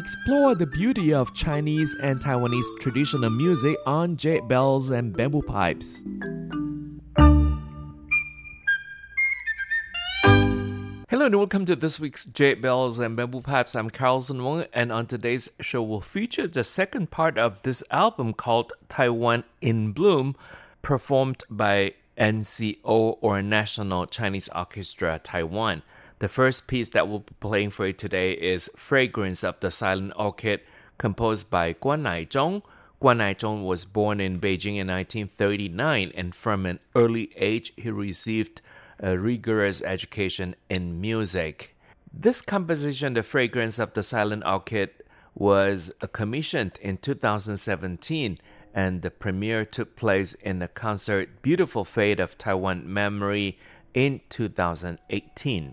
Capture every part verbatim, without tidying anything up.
Explore the beauty of Chinese and Taiwanese traditional music on Jade Bells and Bamboo Pipes. Hello and welcome to this week's Jade Bells and Bamboo Pipes. I'm Carlson Wong, and on today's show we'll feature the second part of this album called Taiwan in Bloom, performed by N C O, or National Chinese Orchestra Taiwan. The first piece that we'll be playing for you today is Fragrance of the Silent Orchid, composed by Guan Nai-Zhong. Guan Nai-Zhong was born in Beijing in nineteen thirty-nine, and from an early age he received a rigorous education in music. This composition, The Fragrance of the Silent Orchid, was commissioned in two thousand seventeen, and the premiere took place in the concert Beautiful Fate of Taiwan Memory in two thousand eighteen.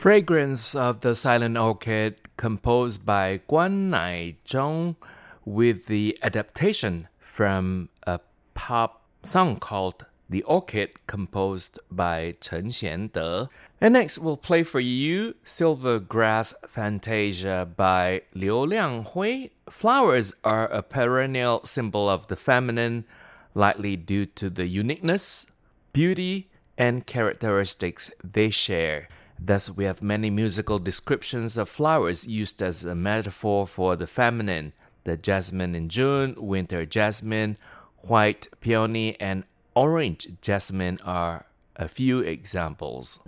Fragrance of the Silent Orchid, composed by Guan Nai-Zhong, with the adaptation from a pop song called The Orchid, composed by Chen Xiande. And next we'll play for you Silver Grass Fantasia by Liu Lianghui. Flowers are a perennial symbol of the feminine, likely due to the uniqueness, beauty, and characteristics they share. Thus, we have many musical descriptions of flowers used as a metaphor for the feminine. The jasmine in June, winter jasmine, white peony, and orange jasmine are a few examples.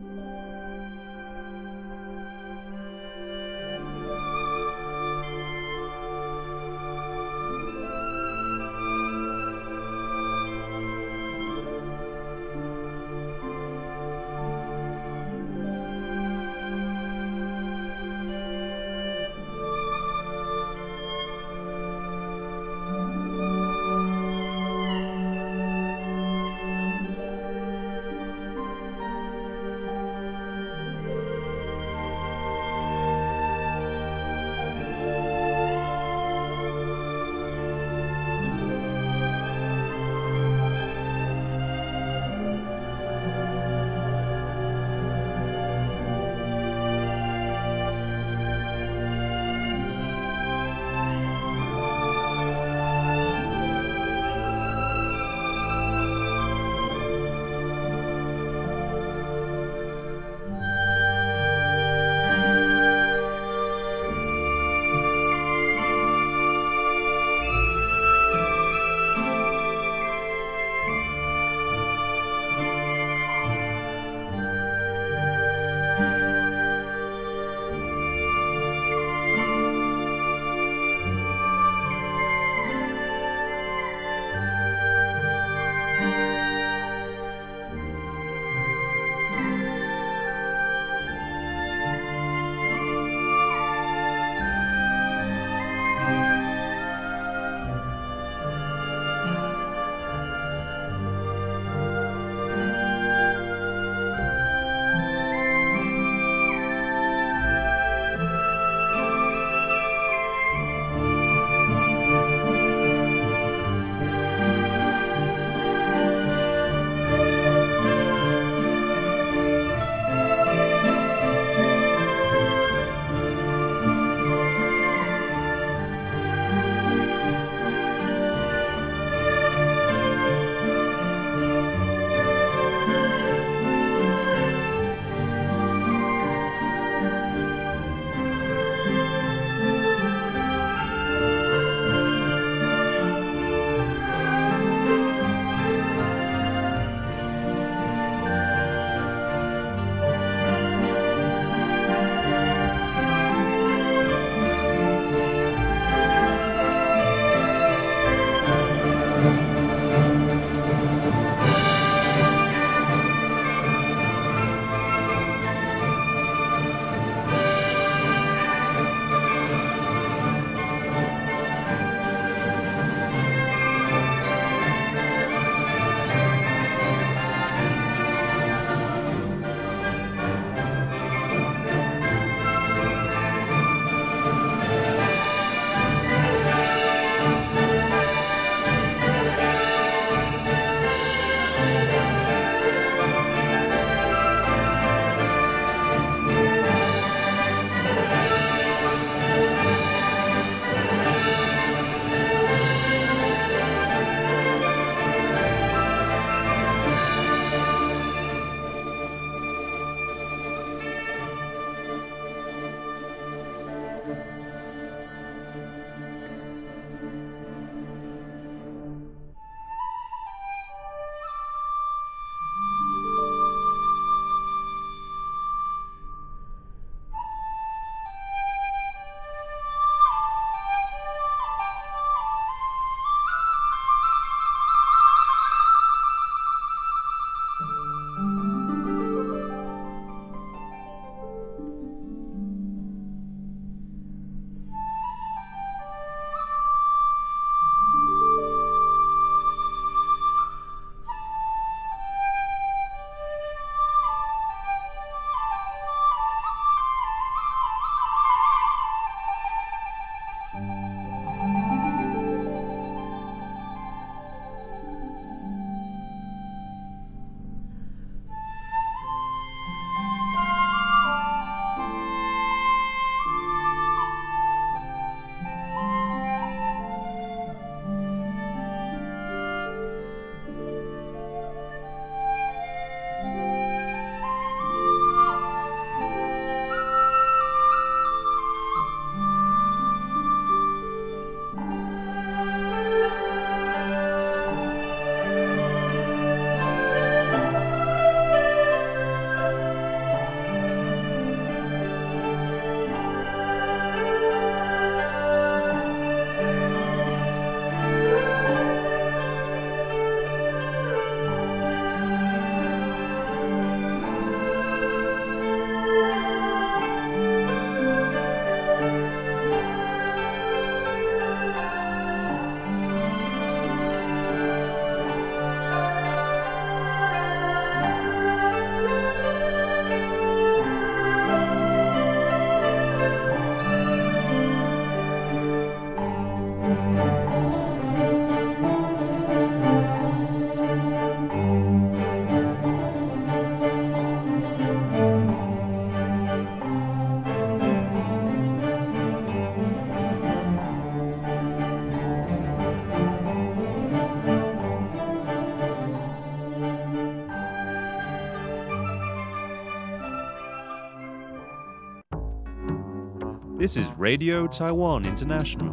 This is Radio Taiwan International.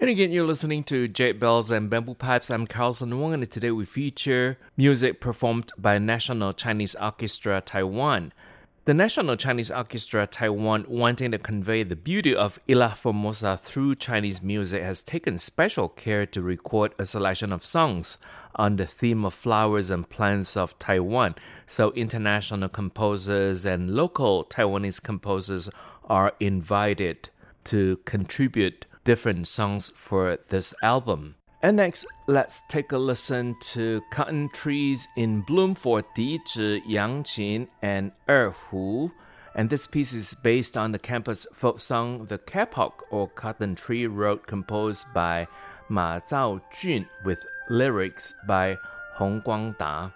And again, you're listening to Jade Bells and Bamboo Pipes. I'm Carlson Wong, and today we feature music performed by National Chinese Orchestra Taiwan. The National Chinese Orchestra Taiwan, wanting to convey the beauty of Ilha Formosa through Chinese music, has taken special care to record a selection of songs on the theme of flowers and plants of Taiwan. So international composers and local Taiwanese composers are invited to contribute different songs for this album. And next, let's take a listen to Cotton Trees in Bloom for Dizi, Yangqin, and Erhu. And this piece is based on the campus folk song The Kapok, or Cotton Tree Road, composed by Ma Zaojun with lyrics by Hong Guangda.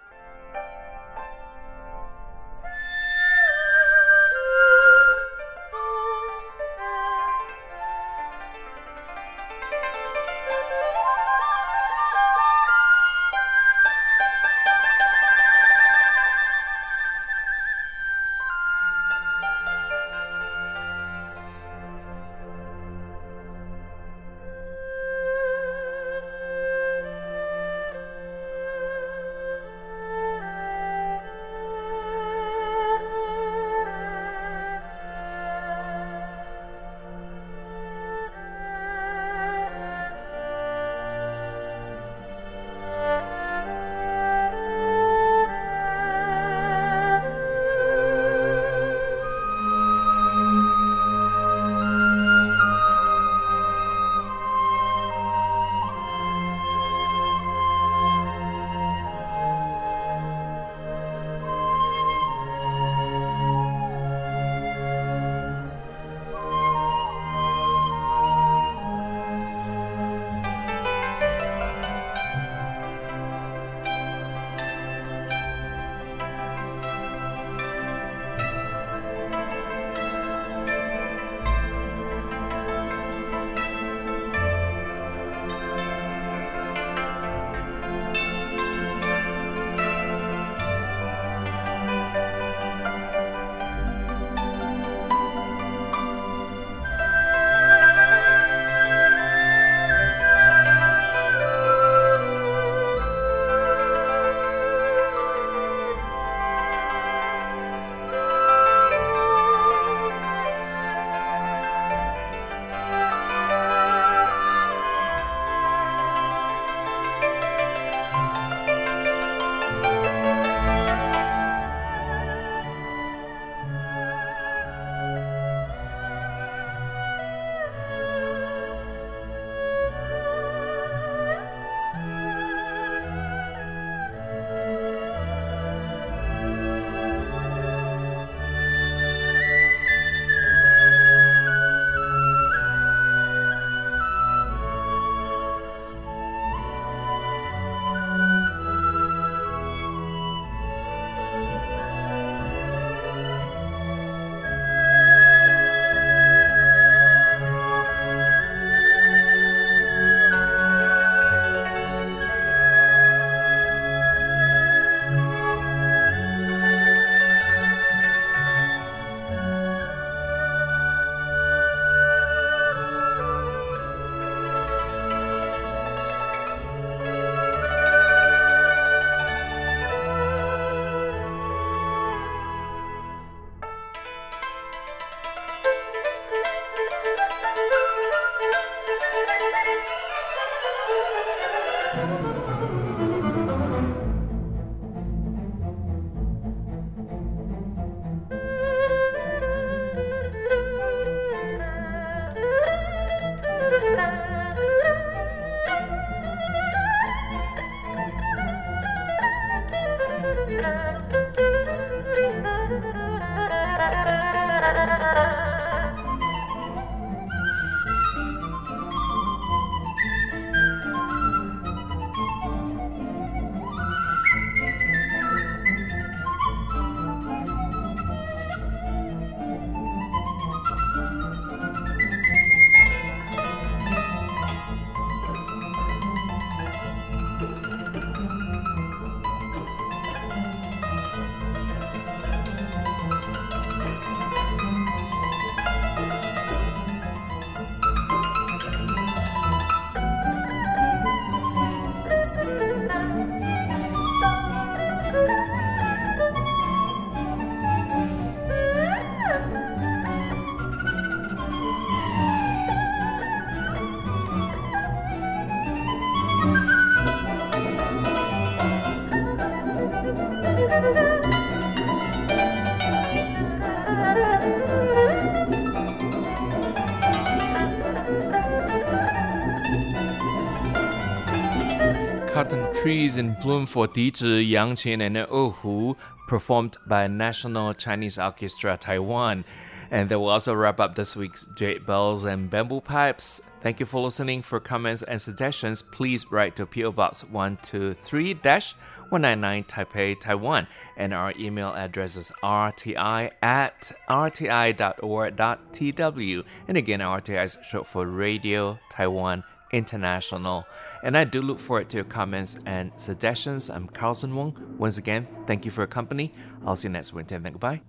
Trees in Bloom for Dizi, Yangqin, and Erhu, performed by National Chinese Orchestra Taiwan. And that will also wrap up this week's Jade Bells and Bamboo Pipes. Thank you for listening. For comments and suggestions, please write to P O Box one two three dash one nine nine Taipei, Taiwan. And our email address is r t i at r t i dot org dot t w. And again, R T I is short for Radio Taiwan International. And I do look forward to your comments and suggestions. I'm Carlson Wong. Once again, thank you for your company. I'll see you next winter. Goodbye.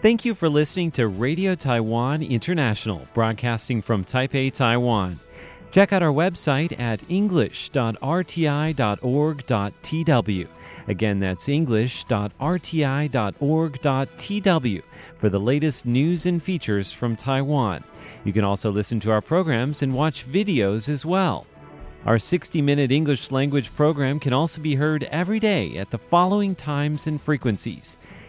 Thank you for listening to Radio Taiwan International, broadcasting from Taipei, Taiwan. Check out our website at english dot r t i dot org dot t w. Again, that's english dot r t i dot org dot t w for the latest news and features from Taiwan. You can also listen to our programs and watch videos as well. Our sixty-minute English language program can also be heard every day at the following times and frequencies.